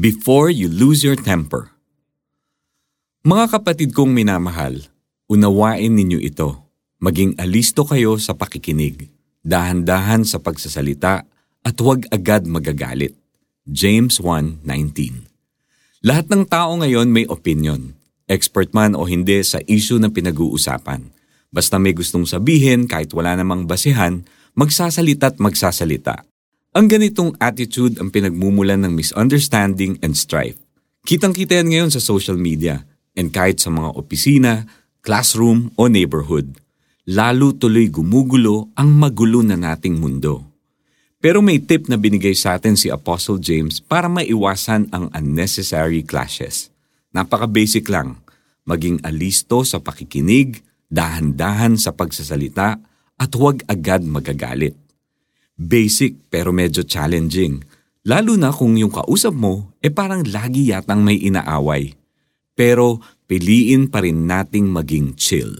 before you lose your temper. Mga kapatid kong minamahal, unawain ninyo ito. Maging alisto kayo sa pakikinig, dahan-dahan sa pagsasalita, at huwag agad magagalit. James 1:19. Lahat ng tao ngayon may opinion, expert man o hindi sa issue na pinag-uusapan. Basta may gustong sabihin kahit wala namang basehan, magsasalita at magsasalita. Ang ganitong attitude ang pinagmumulan ng misunderstanding and strife. Kitang-kita yan ngayon sa social media and kahit sa mga opisina, classroom o neighborhood. Lalo tuloy gumugulo ang magulo na nating mundo. Pero may tip na binigay sa atin si Apostle James para maiwasan ang unnecessary clashes. Napaka-basic lang. Maging alisto sa pakikinig, dahan-dahan sa pagsasalita, at huwag agad magagalit. Basic pero medyo challenging, lalo na kung yung kausap mo parang lagi yatang may inaaway. Pero piliin pa rin nating maging chill.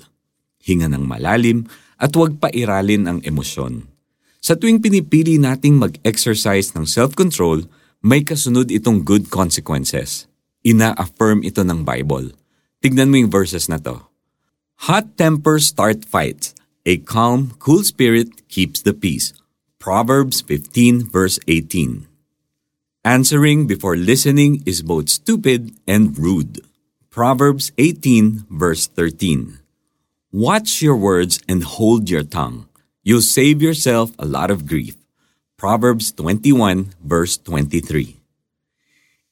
Hinga ng malalim at huwag pairalin ang emosyon. Sa tuwing pinipili nating mag-exercise ng self-control, may kasunod itong good consequences. Ina-affirm ito ng Bible. Tignan mo yung verses na to. Hot tempers start fights. A calm, cool spirit keeps the peace. Proverbs 15 verse 18. Answering before listening is both stupid and rude. Proverbs 18 verse 13. Watch your words and hold your tongue. You'll save yourself a lot of grief. Proverbs 21 verse 23.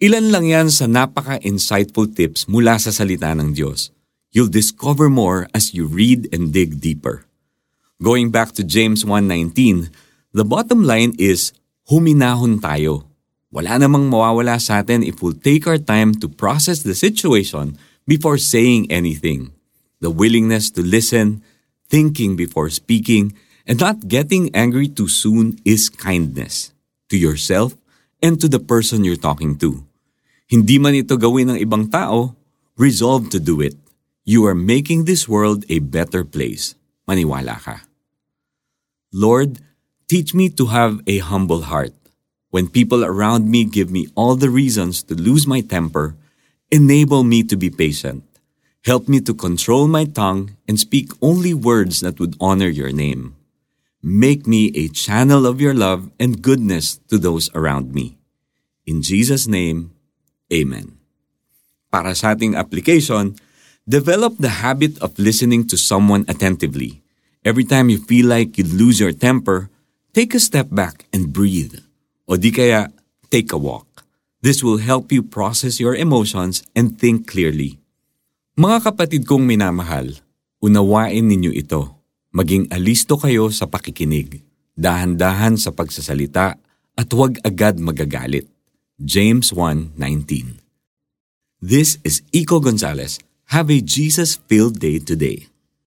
Ilan lang yan sa napaka-insightful tips mula sa salita ng Diyos. You'll discover more as you read and dig deeper. Going back to James 1:19, the bottom line is, huminahon tayo. Wala namang mawawala sa atin if we'll take our time to process the situation before saying anything. The willingness to listen, thinking before speaking, and not getting angry too soon is kindness to yourself and to the person you're talking to. Hindi man ito gawin ng ibang tao, resolve to do it. You are making this world a better place. Maniwala ka. Lord, teach me to have a humble heart. When people around me give me all the reasons to lose my temper, enable me to be patient. Help me to control my tongue and speak only words that would honor your name. Make me a channel of your love and goodness to those around me. In Jesus' name, Amen. Para sa ating application, develop the habit of listening to someone attentively. Every time you feel like you lose your temper, take a step back and breathe. O di kaya, take a walk. This will help you process your emotions and think clearly. Mga kapatid kong minamahal, unawain ninyo ito. Maging alisto kayo sa pakikinig, dahan-dahan sa pagsasalita, at huwag agad magagalit. James 1:19. This is Iko Gonzalez. Have a Jesus-filled day today.